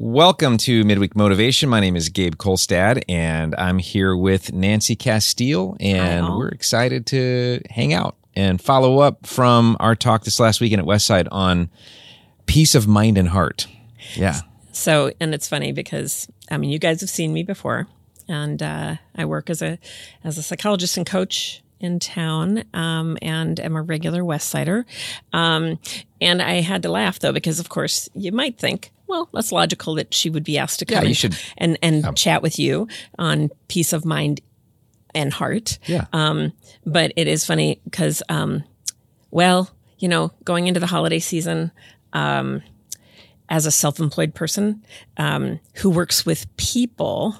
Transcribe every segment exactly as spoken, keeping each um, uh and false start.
Welcome to Midweek Motivation. My name is Gabe Kolstad, and I'm here with Nancy Castile, and Hi, we're excited to hang out and follow up from our talk this last weekend at Westside on peace of mind and heart. Yeah. So, and it's funny because, I mean, you guys have seen me before, and uh, I work as a as a psychologist and coach in town, um, and am a regular Westsider. Um, and I had to laugh, though, because, of course, you might think, well, that's logical that she would be asked to come yeah, you should, and, and um, chat with you on peace of mind and heart. Yeah. Um, but it is funny because, um, well, you know, going into the holiday season, um, as a self-employed person um, who works with people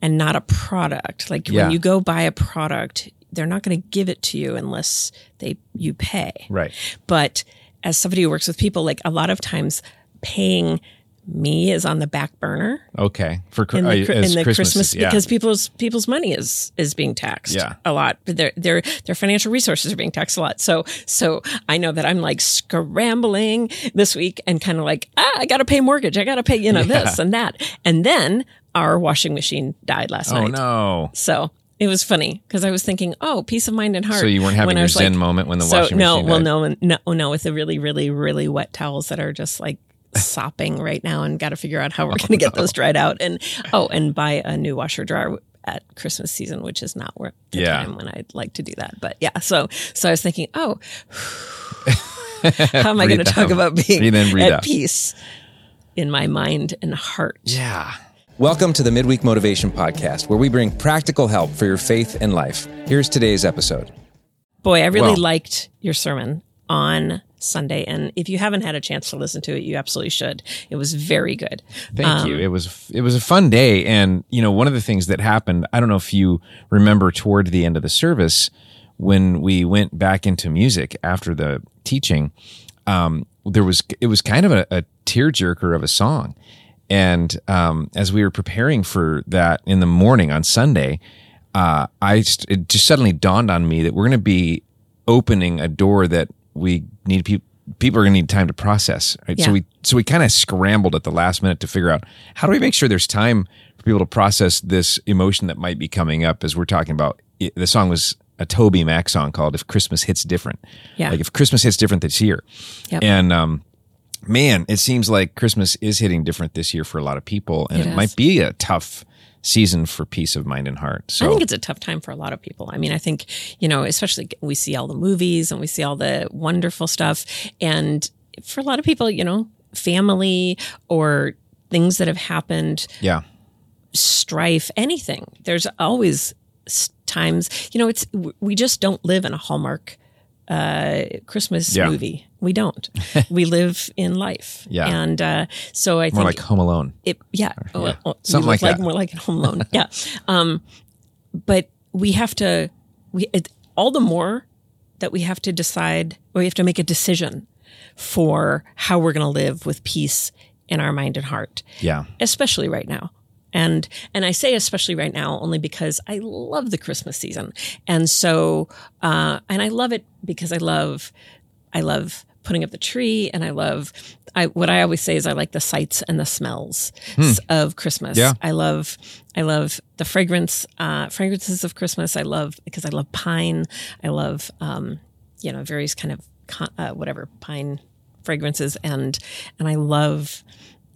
and not a product, like yeah. when you go buy a product, they're not going to give it to you unless they you pay. Right. But as somebody who works with people, like a lot of times paying me is on the back burner. Okay. For in the, uh, in the Christmas, Christmas yeah. because people's people's money is is being taxed yeah. a lot. Their their their financial resources are being taxed a lot. So so I know that I'm like scrambling this week and kind of like, ah, I got to pay mortgage. I got to pay, you know, yeah. this and that. And then our washing machine died last oh, night. Oh no. So it was funny because I was thinking, oh, peace of mind and heart. So you weren't having your zen like, moment when the so, washing no, machine well, died? No, well, no, no, no, with the really, really, really wet towels that are just like sopping right now and got to figure out how we're oh, going to get no. those dried out. And, oh, and buy a new washer dryer at Christmas season, which is not the yeah. time when I'd like to do that. But yeah, so so I was thinking, oh, how am I going to talk about being at out. peace in my mind and heart? Yeah. Welcome to the Midweek Motivation Podcast, where we bring practical help for your faith and life. Here's today's episode. Boy, I really well, liked your sermon on Sunday, and if you haven't had a chance to listen to it, you absolutely should. It was very good. Thank um, you. It was it was a fun day, and you know, one of the things that happened, I don't know if you remember toward the end of the service, when we went back into music after the teaching, um, there was it was kind of a, a tearjerker of a song. And um, as we were preparing for that in the morning on Sunday, uh, I st- it just suddenly dawned on me that we're going to be opening a door that we need pe- people are going to need time to process. Right? Yeah. So we so we kind of scrambled at the last minute to figure out, how do we make sure there's time for people to process this emotion that might be coming up? As we're talking about, it, the song was a Toby Mac song called "If Christmas Hits Different." Yeah, like if Christmas hits different this year, yep. and. Um, Man, it seems like Christmas is hitting different this year for a lot of people, and it, it might be a tough season for peace of mind and heart. So I think it's a tough time for a lot of people. I mean, I think, you know, especially we see all the movies and we see all the wonderful stuff, and for a lot of people, you know, family or things that have happened, yeah, strife, anything. There's always times, you know, it's we just don't live in a Hallmark uh, Christmas yeah. movie. We don't. We live in life. Yeah. And uh, so I more think... More like Home Alone. It, yeah. Or, yeah. Oh, something like that. Like, more like Home Alone. yeah. Um, but we have to... We it, all the more that we have to decide, or we have to make a decision for how we're going to live with peace in our mind and heart. Yeah. Especially right now. And and I say especially right now only because I love the Christmas season. And so... Uh, and I love it because I love... I love... putting up the tree, and I love, I what I always say is I like the sights and the smells hmm. of Christmas. Yeah. I love, I love the fragrance, uh, fragrances of Christmas. I love, because I love pine. I love, um, you know, various kind of, con- uh, whatever, pine fragrances. And, and I love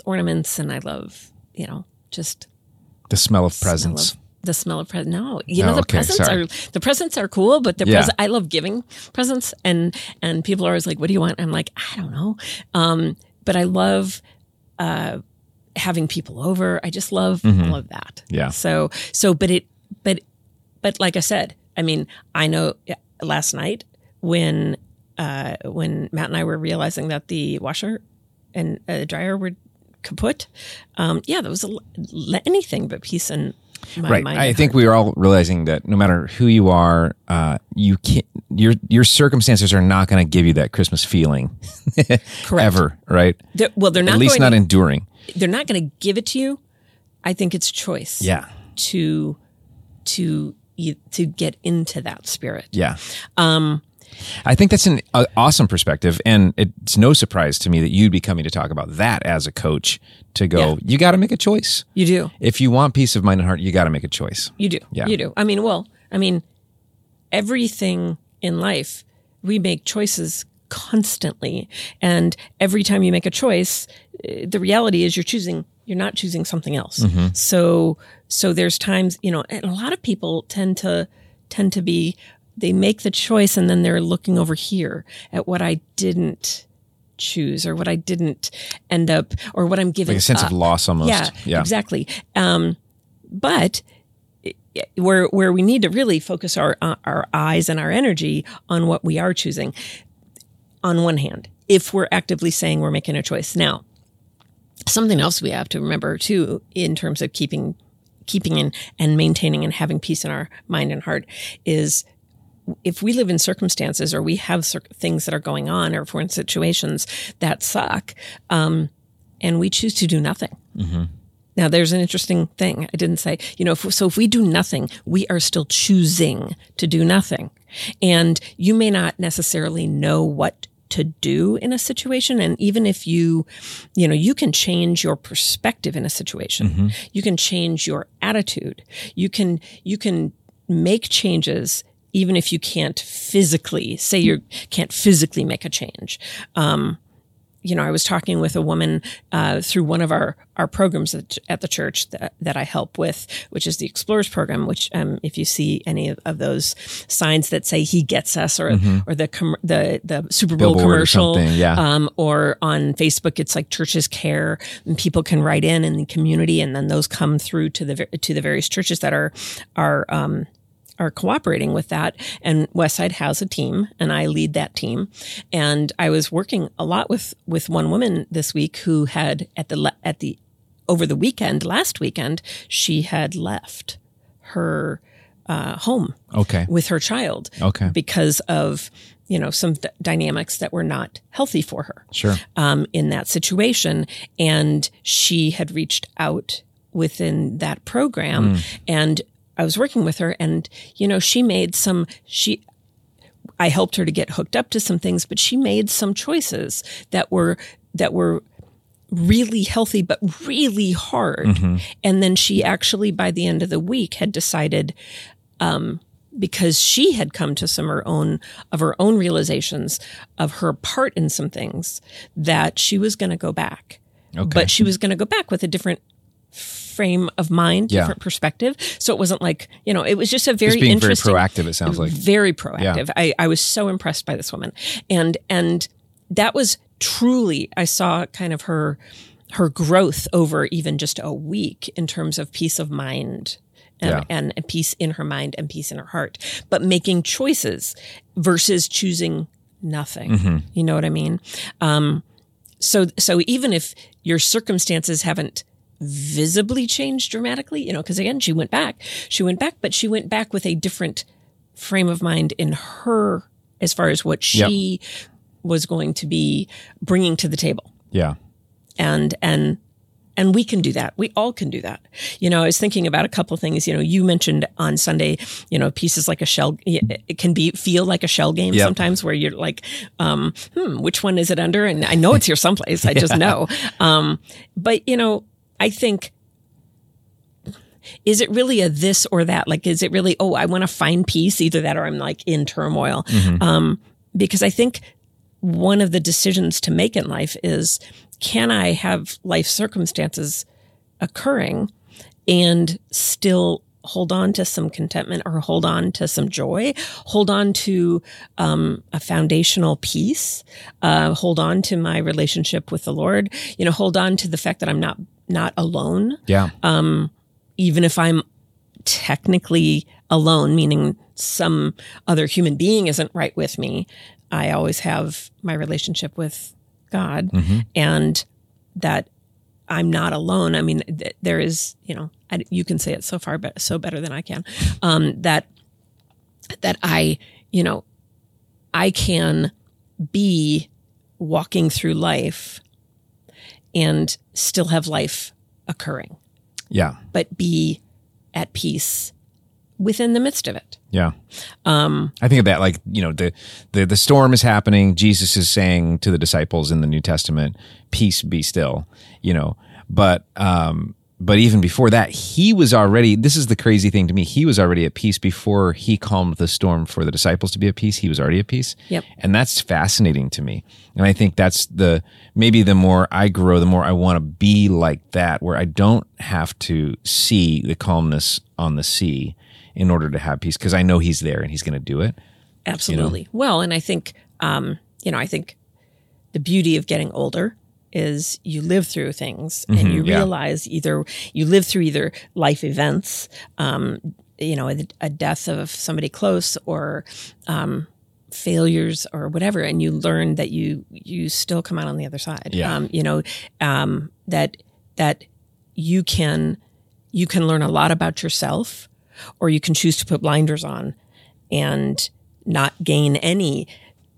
ornaments, and I love, you know, just. The smell of presents. Smell of, the smell of presents. No, you know, oh, the okay, presents sorry. are, the presents are cool, but the yeah. present, I love giving presents, and, and people are always like, what do you want? I'm like, I don't know. Um, but I love, uh, having people over. I just love, mm-hmm. love that. Yeah. So, so, but it, but, but like I said, I mean, I know last night when, uh, when Matt and I were realizing that the washer and uh, dryer were kaput, um, yeah, there was a, anything but peace and, My right. I think we are all realizing that no matter who you are, uh, you can't, your your circumstances are not going to give you that Christmas feeling. Correct. Ever, right? They're, well, they're not at least going not to, enduring. They're not going to give it to you. I think it's choice. Yeah. To to to get into that spirit. Yeah. Um, I think that's an uh, awesome perspective, and it's no surprise to me that you'd be coming to talk about that as a coach, to go, yeah. you got to make a choice. You do. If you want peace of mind and heart, you got to make a choice. You do. Yeah. You do. I mean, well, I mean, everything in life, we make choices constantly, and every time you make a choice, the reality is you're choosing You're not choosing something else. Mm-hmm. So, so there's times, you know, and a lot of people tend to, tend to be, they make the choice and then they're looking over here at what I didn't choose or what I didn't end up or what I'm giving up. Like a sense up. of loss almost. Yeah, yeah. exactly. Um, but where, where we need to really focus our, uh, our eyes and our energy on what we are choosing on one hand, if we're actively saying we're making a choice now. Something else we have to remember too, in terms of keeping, keeping in and maintaining and having peace in our mind and heart, is if we live in circumstances or we have cir- things that are going on, or if we're in situations that suck, um, and we choose to do nothing. Mm-hmm. Now, there's an interesting thing I didn't say. You know, if, so if we do nothing, we are still choosing to do nothing, and you may not necessarily know what to do in a situation. And even if you, you know, you can change your perspective in a situation, mm-hmm. you can change your attitude, you can, you can make changes, even if you can't physically say you can't physically make a change. Um, you know, I was talking with a woman uh, through one of our, our programs at, at the church that, that I help with, which is the Explorers program, which um, if you see any of, of those signs that say He Gets Us, or mm-hmm. or the com- the the Super Bowl Billboard commercial, or, yeah. um, or on Facebook, it's like Churches Care, and people can write in in the community, and then those come through to the to the various churches that are are um, are cooperating with that. And Westside has a team, and I lead that team. And I was working a lot with, with one woman this week who had at the, at the, over the weekend, last weekend, she had left her, uh, home okay. with her child okay. because of, you know, some d- dynamics that were not healthy for her. Sure. Um, in that situation. And she had reached out within that program mm. and, I was working with her, and, you know, she made some, she, I helped her to get hooked up to some things, but she made some choices that were, that were really healthy, but really hard. Mm-hmm. And then she actually, by the end of the week, had decided, um, because she had come to some her own, of her own realizations of her part in some things, that she was going to go back, okay. but she was going to go back with a different frame of mind, yeah. different perspective. So it wasn't like, you know, it was just a very just being interesting, very proactive. It sounds like very proactive. Yeah. I, I was so impressed by this woman, and and that was truly, I saw kind of her her growth over even just a week in terms of peace of mind and, yeah. and, and peace in her mind and peace in her heart. But making choices versus choosing nothing. Mm-hmm. You know what I mean? Um, so so even if your circumstances haven't visibly changed dramatically, you know, because again, she went back, she went back, but she went back with a different frame of mind in her, as far as what she yep. was going to be bringing to the table. Yeah. And, and, and we can do that. We all can do that. You know, I was thinking about a couple things, you know, you mentioned on Sunday, you know, pieces like a shell, it can be, feel like a shell game yep. sometimes, where you're like, um, Hmm, which one is it under? And I know it's here someplace. yeah. I just know. Um, but you know, I think, is it really a this or that? Like, is it really, oh, I want to find peace, either that or I'm like in turmoil. Mm-hmm. Um, because I think one of the decisions to make in life is, can I have life circumstances occurring and still hold on to some contentment, or hold on to some joy, hold on to um, a foundational peace, uh, hold on to my relationship with the Lord, you know, hold on to the fact that I'm not not alone. Yeah. Um, even if I'm technically alone, meaning some other human being isn't right with me, I always have my relationship with God, mm-hmm. and that I'm not alone. I mean, th- there is, you know, I, you can say it so far, but so better than I can, um, that, that I, you know, I can be walking through life and still have life occurring. Yeah. But be at peace within the midst of it. Yeah. Um, I think of that like, you know, the, the the storm is happening. Jesus is saying to the disciples in the New Testament, peace be still, you know. But um, but even before that, he was already, this is the crazy thing to me, he was already at peace before he calmed the storm for the disciples to be at peace. He was already at peace. Yep. And that's fascinating to me. And I think that's the, maybe the more I grow, the more I want to be like that, where I don't have to see the calmness on the sea in order to have peace, because I know he's there and he's going to do it. Absolutely. You know? Well, and I think, um, you know, I think the beauty of getting older is you live through things and mm-hmm, you realize yeah. either you live through either life events, um, you know, a, a death of somebody close or um, failures or whatever. And you learn that you, you still come out on the other side, yeah. um, you know, um, that, that you can, you can learn a lot about yourself, or you can choose to put blinders on and not gain any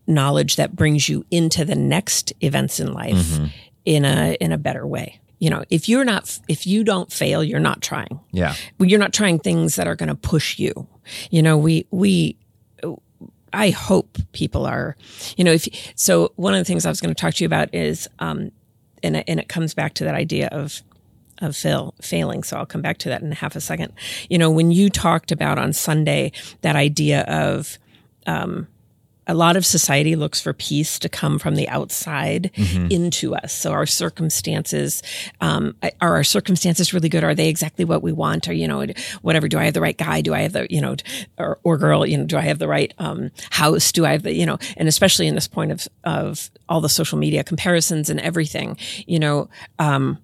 knowledge that brings you into the next events in life mm-hmm. in a in a better way. You know, if you're not if you don't fail, you're not trying. Yeah, you're not trying things that are going to push you. You know, we we I hope people are. You know, if so, one of the things I was going to talk to you about is, um, and and it comes back to that idea of. of fail, failing. So I'll come back to that in half a second. You know, when you talked about on Sunday, that idea of um, a lot of society looks for peace to come from the outside mm-hmm. into us. So our circumstances, um, are our circumstances really good? Are they exactly what we want? Or, you know, whatever, do I have the right guy? Do I have the, you know, or, or girl, you know, do I have the right um, house? Do I have the, you know, and especially in this point of, of all the social media comparisons and everything, you know, um,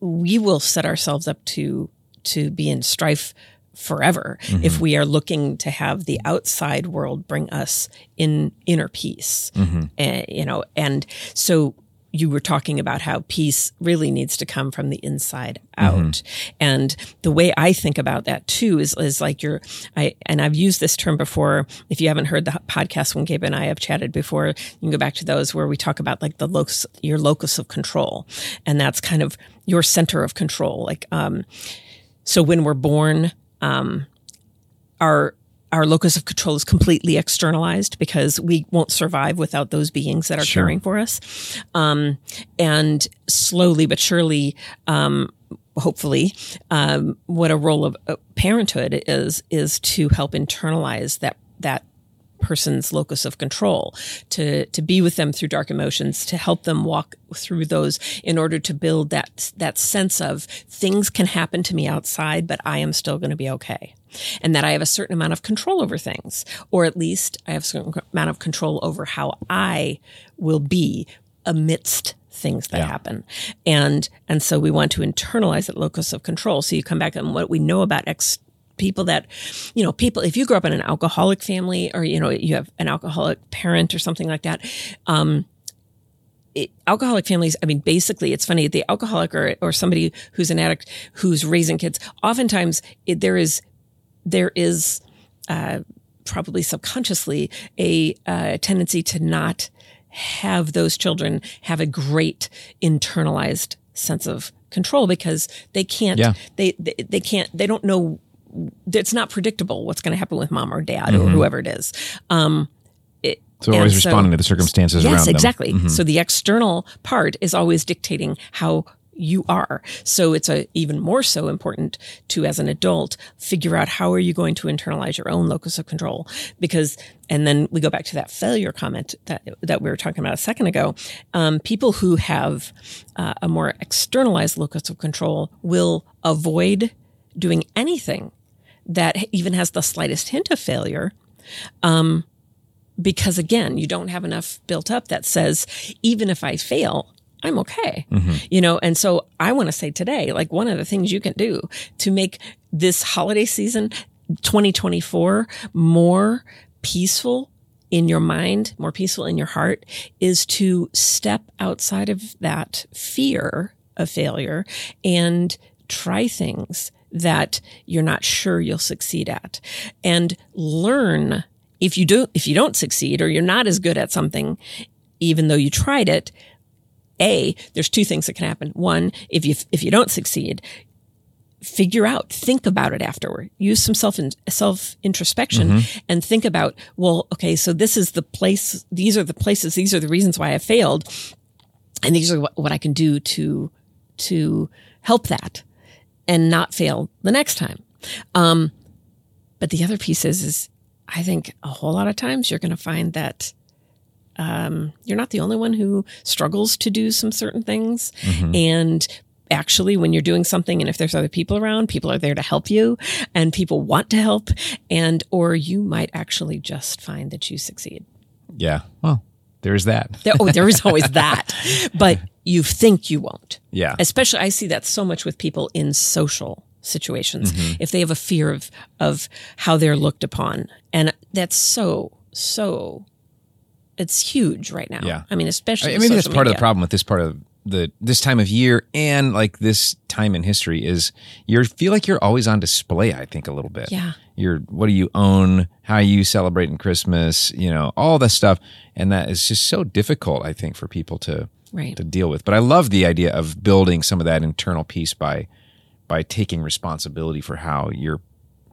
we will set ourselves up to to be in strife forever mm-hmm. if we are looking to have the outside world bring us in inner peace. Mm-hmm. Uh, you know, and so you were talking about how peace really needs to come from the inside out. Mm-hmm. And the way I think about that too is is like you're, I, and I've used this term before. If you haven't heard the podcast when Gabe and I have chatted before, you can go back to those where we talk about like the locus, your locus of control. And that's kind of your center of control. Like, um, so when we're born, um, our, Our locus of control is completely externalized because we won't survive without those beings that are sure. caring for us. Um, and slowly but surely, um, hopefully, um, what a role of uh, parenthood is, is to help internalize that, that person's locus of control, to, to be with them through dark emotions, to help them walk through those in order to build that, that sense of things can happen to me outside, but I am still going to be okay. And that I have a certain amount of control over things, or at least I have a certain amount of control over how I will be amidst things that yeah. happen. And and so we want to internalize that locus of control. So you come back and what we know about ex- people that, you know, people, if you grow up in an alcoholic family or, you know, you have an alcoholic parent or something like that, um, It, alcoholic families, I mean, basically, it's funny, the alcoholic or, or somebody who's an addict who's raising kids, oftentimes it, there is there is uh, probably subconsciously a uh, tendency to not have those children have a great internalized sense of control because they can't, yeah. they, they they can't, they don't know, it's not predictable what's going to happen with mom or dad mm-hmm. or whoever it is. Um, So always so, responding to the circumstances yes, around exactly. them. Yes, mm-hmm. exactly. So the external part is always dictating how you are. So it's a, even more so important to, as an adult, figure out how are you going to internalize your own locus of control? Because, and then we go back to that failure comment that that we were talking about a second ago. Um, people who have uh, a more externalized locus of control will avoid doing anything that even has the slightest hint of failure. Um Because again, you don't have enough built up that says, even if I fail, I'm okay. Mm-hmm. You know, and so I want to say today, like one of the things you can do to make this holiday season twenty twenty-four more peaceful in your mind, more peaceful in your heart, is to step outside of that fear of failure and try things that you're not sure you'll succeed at and learn. If you do, if you don't succeed or you're not as good at something, even though you tried it, A, there's two things that can happen. One, if you, if you don't succeed, figure out, think about it afterward. Use some self in, self introspection mm-hmm. and think about, well, okay, so this is the place, these are the places, these are the reasons why I failed, and these are what, what I can do to to help that and not fail the next time. Um, but the other piece is, is I think a whole lot of times you're going to find that um, you're not the only one who struggles to do some certain things, mm-hmm. and actually, when you're doing something, and if there's other people around, people are there to help you, and people want to help, and or you might actually just find that you succeed. Yeah, well, there is that. There, oh, there is always that, but you think you won't. Yeah, especially I see that so much with people in social situations, mm-hmm. if they have a fear of of how they're looked upon, and that's so so it's huge right now. Yeah, I mean, especially I mean, maybe that's part media. Of the problem with this part of. The this time of year and like this time in history is you feel like you're always on display, I think, a little bit. Yeah. You're what do you own, how you celebrate in Christmas, you know, all that stuff. And that is just so difficult, I think, for people to right. to deal with. But I love the idea of building some of that internal peace by by taking responsibility for how you're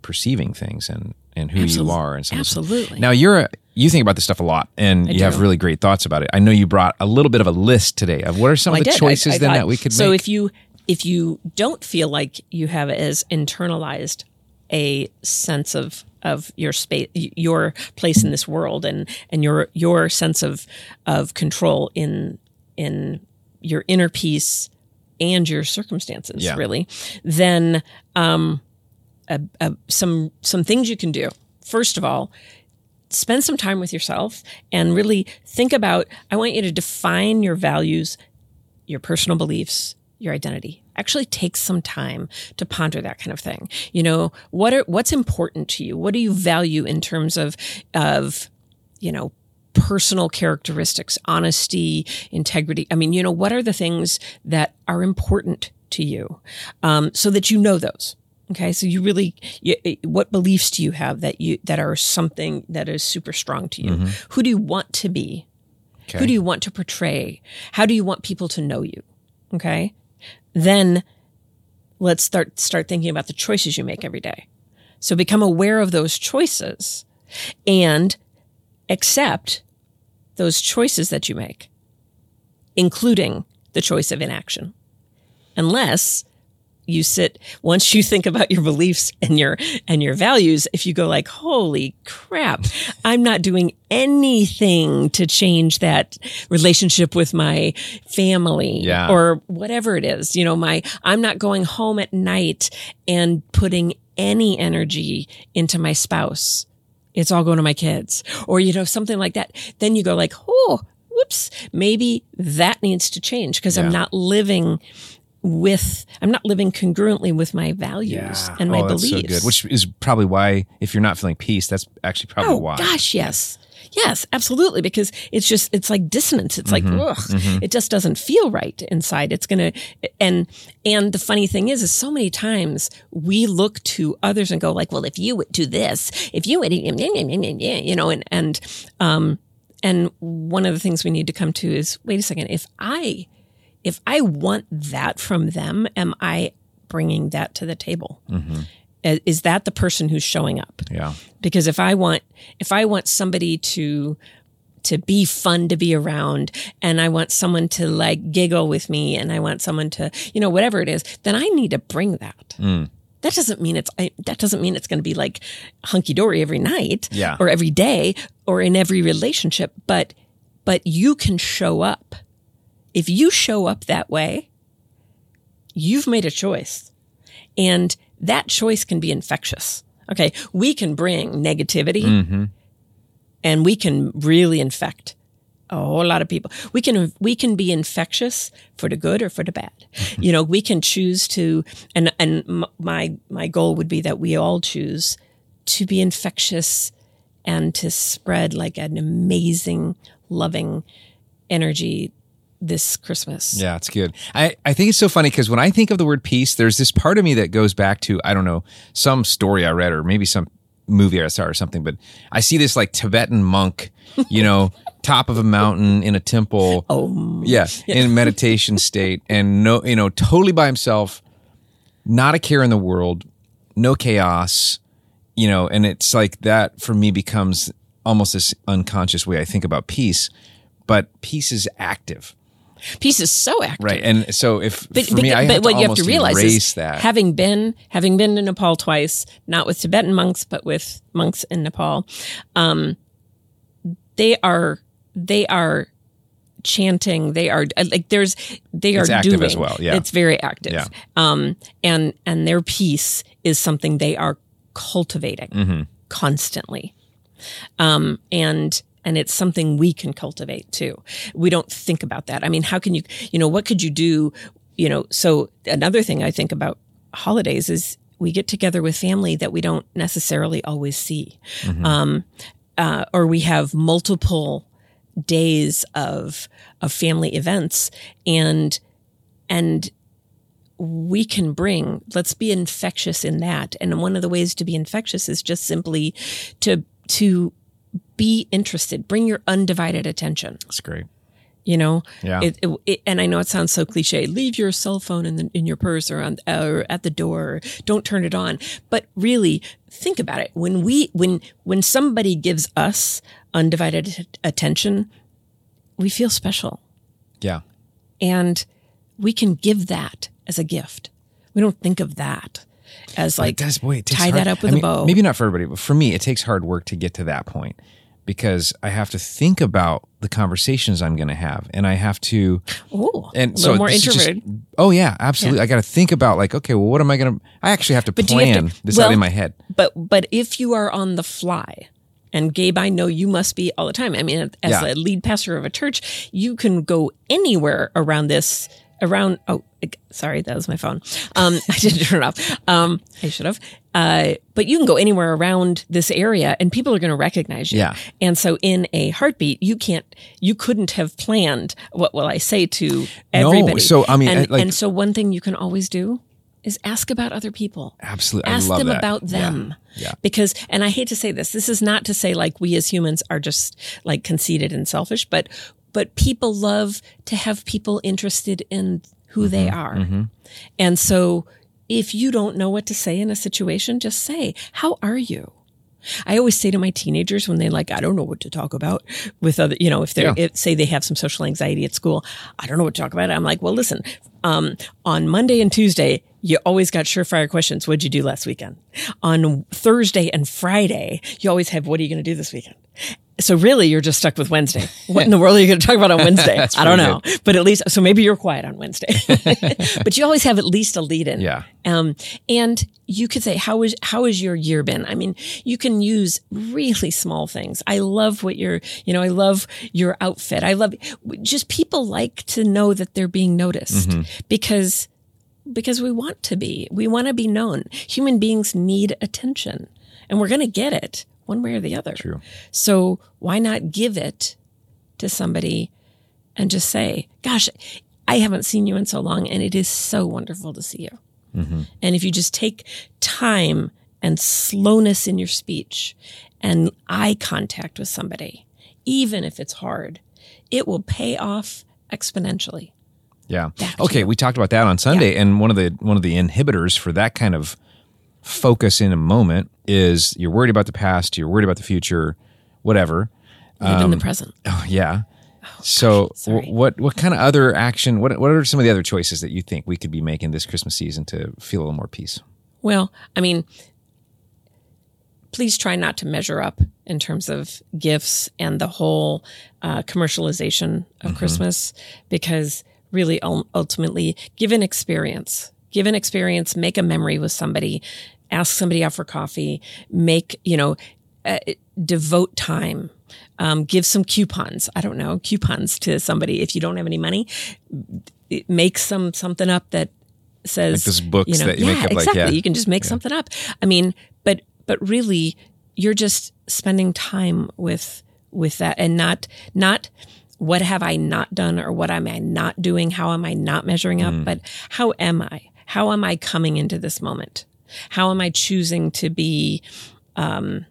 perceiving things and, and who Absolutely. You are. And some Absolutely. Now you're a, you think about this stuff a lot, and I you do. Have really great thoughts about it. I know you brought a little bit of a list today of what are some well, of the choices I, I then thought, that we could so make. So if you if you don't feel like you have as internalized a sense of of your space, your place in this world, and and your your sense of of control in in your inner peace and your circumstances, yeah. really, then. Um, Uh, uh, some some things you can do. First of all, spend some time with yourself and really think about, I want you to define your values, your personal beliefs, your identity. Actually take some time to ponder that kind of thing. You know, what are what's important to you? What do you value in terms of of, you know, personal characteristics, honesty, integrity? I mean, you know, what are the things that are important to you, um, so that you know those. Okay, so you really, you, what beliefs do you have that you that are something that is super strong to you? Mm-hmm. Who do you want to be? Okay. Who do you want to portray? How do you want people to know you? Okay, then let's start start thinking about the choices you make every day. So become aware of those choices and accept those choices that you make, including the choice of inaction, unless. You sit once you think about your beliefs and your and your values. If you go like, holy crap, I'm not doing anything to change that relationship with my family yeah. or whatever it is. You know, my I'm not going home at night and putting any energy into my spouse. It's all going to my kids, or you know, something like that. Then you go like, oh, whoops, maybe that needs to change because yeah. I'm not living. With I'm not living congruently with my values yeah. and my oh, that's beliefs, so good. Which is probably why if you're not feeling peace, that's actually probably oh, why. Oh gosh, yes, yes, absolutely. Because it's just it's like dissonance. It's mm-hmm. like ugh, mm-hmm. it just doesn't feel right inside. It's gonna and and the funny thing is, is so many times we look to others and go like, well, if you would do this, if you would, you know, and and um and one of the things we need to come to is wait a second, if I. If I want that from them, am I bringing that to the table? Mm-hmm. Is that the person who's showing up? Yeah. Because if I want, if I want somebody to to be fun to be around, and I want someone to like giggle with me, and I want someone to, you know, whatever it is, then I need to bring that. Mm. That doesn't mean it's I, that doesn't mean it's going to be like hunky dory every night, yeah. or every day, or in every relationship. But but you can show up. If you show up that way, you've made a choice, and that choice can be infectious. Okay, we can bring negativity, mm-hmm. and we can really infect a whole lot of people. We can we can be infectious for the good or for the bad. You know, we can choose to, and and my my goal would be that we all choose to be infectious and to spread like an amazing, loving energy. This Christmas. Yeah, it's good. I, I think it's so funny because when I think of the word peace, there's this part of me that goes back to, I don't know, some story I read or maybe some movie I saw or something, but I see this like Tibetan monk, you know, top of a mountain in a temple. Oh, yeah, yeah. In a meditation state and no, you know, totally by himself, not a care in the world, no chaos, you know, and it's like that for me becomes almost this unconscious way I think about peace, but peace is active. Peace is so active. Right. And so if but, for but, me, I but have what to you have to realize is that. having been having been to Nepal twice, not with Tibetan monks, but with monks in Nepal, um, they are they are chanting, they are like there's they are it's active doing as well. Yeah. It's very active. Yeah. Um and and their peace is something they are cultivating mm-hmm. constantly. Um and And it's something we can cultivate too. We don't think about that. I mean, how can you, you know, what could you do? You know, so another thing I think about holidays is we get together with family that we don't necessarily always see. Mm-hmm. Um, uh, or we have multiple days of, of family events and, and we can bring, let's be infectious in that. And one of the ways to be infectious is just simply to, to, be interested. Bring your undivided attention. That's great. You know, yeah. It, it, it, and I know it sounds so cliche. Leave your cell phone in the, in your purse or on uh, or at the door. Don't turn it on. But really, think about it. When we when when somebody gives us undivided attention, we feel special. Yeah. And we can give that as a gift. We don't think of that as like does, boy, tie hard. that up with I mean, a bow. Maybe not for everybody, but for me, it takes hard work to get to that point because I have to think about the conversations I'm going to have, and I have to. Oh, and a so more introverted. Just, oh yeah, absolutely. Yeah. I got to think about like, okay, well, what am I going to? I actually have to but plan have to, this well, out in my head. But but if you are on the fly. And Gabe, I know you must be all the time. I mean, as yeah. a lead pastor of a church, you can go anywhere around this. Around, oh, sorry, that was my phone. Um, I didn't turn it off. Um, I should have. Uh, but you can go anywhere around this area and people are going to recognize you. Yeah. And so in a heartbeat, you can't, you couldn't have planned what will I say to everybody. No, so I mean, and, I, like, and so one thing you can always do is ask about other people. Absolutely. Ask I love them that. about them. Yeah. Yeah. Because, and I hate to say this, this is not to say like we as humans are just like conceited and selfish, but But people love to have people interested in who mm-hmm, they are. Mm-hmm. And so if you don't know what to say in a situation, just say, how are you? I always say to my teenagers when they like, I don't know what to talk about with other, you know, if they yeah. say they have some social anxiety at school, I don't know what to talk about. I'm like, well, listen, um, on Monday and Tuesday, you always got surefire questions. What'd you do last weekend? On Thursday and Friday, you always have, what are you going to do this weekend? So really, you're just stuck with Wednesday. What in the world are you going to talk about on Wednesday? I don't know. Good. But at least, so maybe you're quiet on Wednesday. But you always have at least a lead-in. Yeah. Um, and you could say, how is, how has your year been? I mean, you can use really small things. I love what you're, you know, I love your outfit. I love, just people like to know that they're being noticed mm-hmm. because, because we want to be. We want to be known. Human beings need attention and we're going to get it. One way or the other. True. So why not give it to somebody and just say, gosh, I haven't seen you in so long and it is so wonderful to see you. Mm-hmm. And if you just take time and slowness in your speech and eye contact with somebody, even if it's hard, it will pay off exponentially. Yeah. Okay. You. We talked about that on Sunday yeah. and one of the, one of the inhibitors for that kind of focus in a moment is you're worried about the past, you're worried about the future, whatever. Um, Even the present. Oh yeah. Oh, so gosh, what what kind of other action? What what are some of the other choices that you think we could be making this Christmas season to feel a little more peace? Well, I mean, please try not to measure up in terms of gifts and the whole uh, commercialization of mm-hmm. Christmas, because really, ultimately, give an experience. Give an experience, make a memory with somebody, ask somebody out for coffee, make, you know, uh, devote time, um, give some coupons, I don't know, coupons to somebody. If you don't have any money, make some something up that says. Like those books you know, that you yeah, make up exactly. like, yeah. You can just make yeah. something up. I mean, but but really, you're just spending time with with that and not not. What have I not done or what am I not doing? How am I not measuring up? Mm. But how am I? How am I coming into this moment? How am I choosing to be um,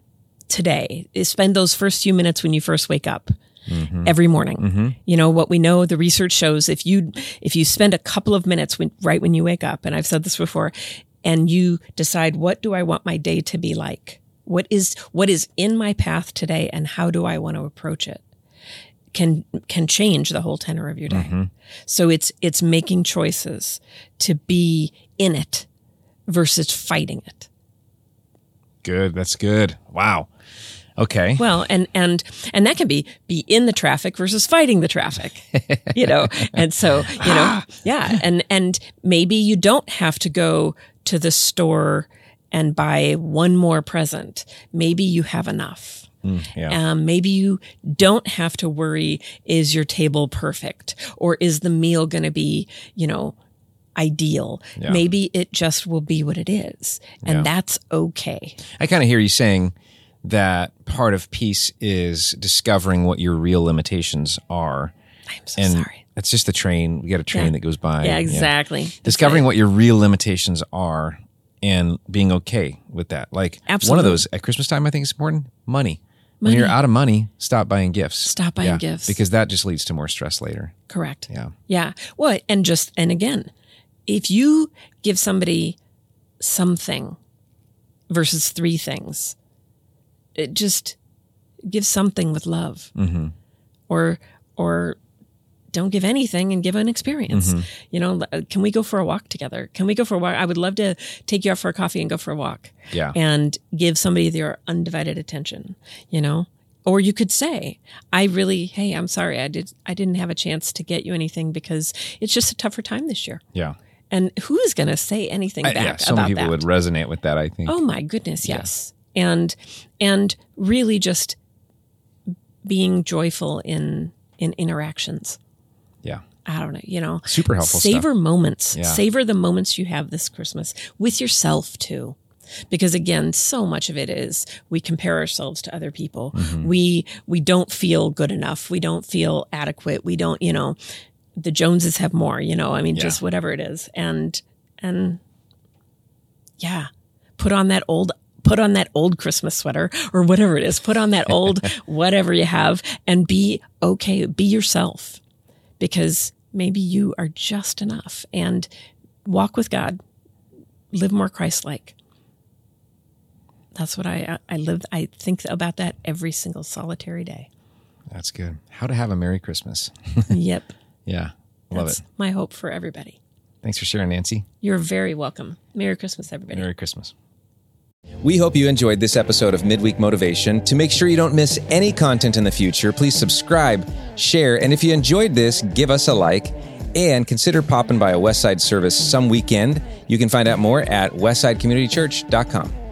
today? Spend those first few minutes when you first wake up mm-hmm. every morning. Mm-hmm. You know, what we know, the research shows if you if you spend a couple of minutes when, right when you wake up, and I've said this before, and you decide, what do I want my day to be like? What is what is in my path today, and how do I want to approach it? Can can change the whole tenor of your day. Mm-hmm. So it's it's making choices to be in it versus fighting it. Good. That's good. Wow. Okay. Well, and and and that can be be in the traffic versus fighting the traffic, you know. And so, you know, yeah. And and maybe you don't have to go to the store and buy one more present. Maybe you have enough. Mm, yeah. Um, maybe you don't have to worry, is your table perfect? Or is the meal going to be, you know, ideal? Yeah. Maybe it just will be what it is. And yeah. that's okay. I kind of hear you saying that part of peace is discovering what your real limitations are. I'm so and sorry. That's just the train. We got a train yeah. that goes by. Yeah, exactly. You know, discovering right. what your real limitations are and being okay with that. Like Absolutely. One of those at Christmas time, I think is important. Money. money. When you're out of money, stop buying gifts. Stop buying yeah, gifts. Because that just leads to more stress later. Correct. Yeah. Yeah. Well, and just, and again, if you give somebody something versus three things, it just give something with love mm-hmm. or, or, don't give anything and give an experience. Mm-hmm. You know, can we go for a walk together? Can we go for a walk? I would love to take you out for a coffee and go for a walk. Yeah. And give somebody their undivided attention, you know? Or you could say, I really, hey, I'm sorry. I did, I didn't have a chance to get you anything because it's just a tougher time this year. Yeah. And who is going to say anything I, back yeah, so about many people that? Would resonate with that, I think. Oh my goodness. Yes. Yeah. And, and really just being joyful in, in interactions. Yeah. I don't know, you know. Super helpful stuff. Savor moments. Yeah. Savor the moments you have this Christmas with yourself too. Because again, so much of it is we compare ourselves to other people. Mm-hmm. We we don't feel good enough. We don't feel adequate. We don't, you know, the Joneses have more, you know. I mean, yeah. just whatever it is. And and yeah, put on that old put on that old Christmas sweater or whatever it is. Put on that old whatever you have and be okay. Be yourself. Because maybe you are just enough, and walk with God, live more Christ-like. That's what I I live. I think about that every single solitary day. That's good. How to have a Merry Christmas. Yep. Yeah, love That's it. My hope for everybody. Thanks for sharing, Nancy. You're very welcome. Merry Christmas, everybody. Merry Christmas. We hope you enjoyed this episode of Midweek Motivation. To make sure you don't miss any content in the future, please subscribe, share, and if you enjoyed this, give us a like and consider popping by a Westside service some weekend. You can find out more at westside community church dot com.